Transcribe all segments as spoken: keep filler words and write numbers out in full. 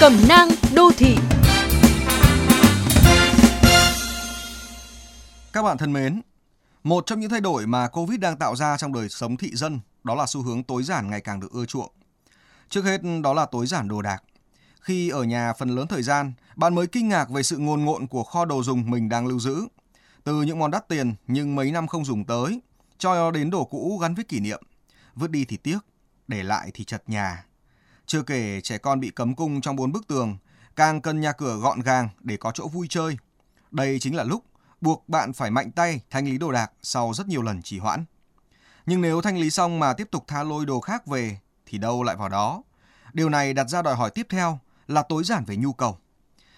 Cẩm nang đô thị. Các bạn thân mến, một trong những thay đổi mà Covid đang tạo ra trong đời sống thị dân đó là xu hướng tối giản ngày càng được ưa chuộng. Trước hết đó là tối giản đồ đạc. Khi ở nhà phần lớn thời gian, bạn mới kinh ngạc về sự ngồn ngộn của kho đồ dùng mình đang lưu giữ. Từ những món đắt tiền nhưng mấy năm không dùng tới, cho đến đồ cũ gắn với kỷ niệm. Vứt đi thì tiếc, để lại thì chật nhà. Chưa kể trẻ con bị cấm cung trong bốn bức tường, càng cần nhà cửa gọn gàng để có chỗ vui chơi. Đây chính là lúc buộc bạn phải mạnh tay thanh lý đồ đạc sau rất nhiều lần trì hoãn. Nhưng nếu thanh lý xong mà tiếp tục tha lôi đồ khác về thì đâu lại vào đó. Điều này đặt ra đòi hỏi tiếp theo là tối giản về nhu cầu.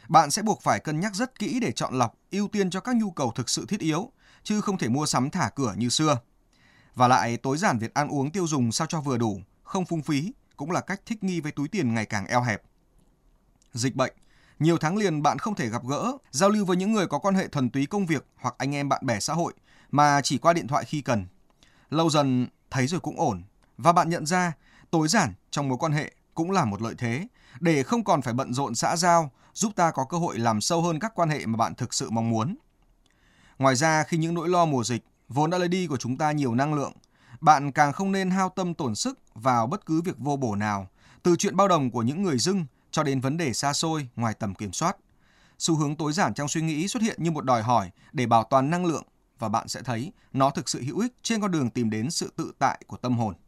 Bạn sẽ buộc phải cân nhắc rất kỹ để chọn lọc, ưu tiên cho các nhu cầu thực sự thiết yếu, chứ không thể mua sắm thả cửa như xưa. Và lại tối giản việc ăn uống tiêu dùng sao cho vừa đủ, không phung phí cũng là cách thích nghi với túi tiền ngày càng eo hẹp. Dịch bệnh, nhiều tháng liền bạn không thể gặp gỡ, giao lưu với những người có quan hệ thuần túy công việc hoặc anh em bạn bè xã hội mà chỉ qua điện thoại khi cần. Lâu dần thấy rồi cũng ổn và bạn nhận ra tối giản trong mối quan hệ cũng là một lợi thế để không còn phải bận rộn xã giao, giúp ta có cơ hội làm sâu hơn các quan hệ mà bạn thực sự mong muốn. Ngoài ra khi những nỗi lo mùa dịch vốn đã lấy đi của chúng ta nhiều năng lượng, bạn càng không nên hao tâm tổn sức vào bất cứ việc vô bổ nào, từ chuyện bao đồng của những người dưng cho đến vấn đề xa xôi ngoài tầm kiểm soát. Xu hướng tối giản trong suy nghĩ xuất hiện như một đòi hỏi để bảo toàn năng lượng và bạn sẽ thấy nó thực sự hữu ích trên con đường tìm đến sự tự tại của tâm hồn.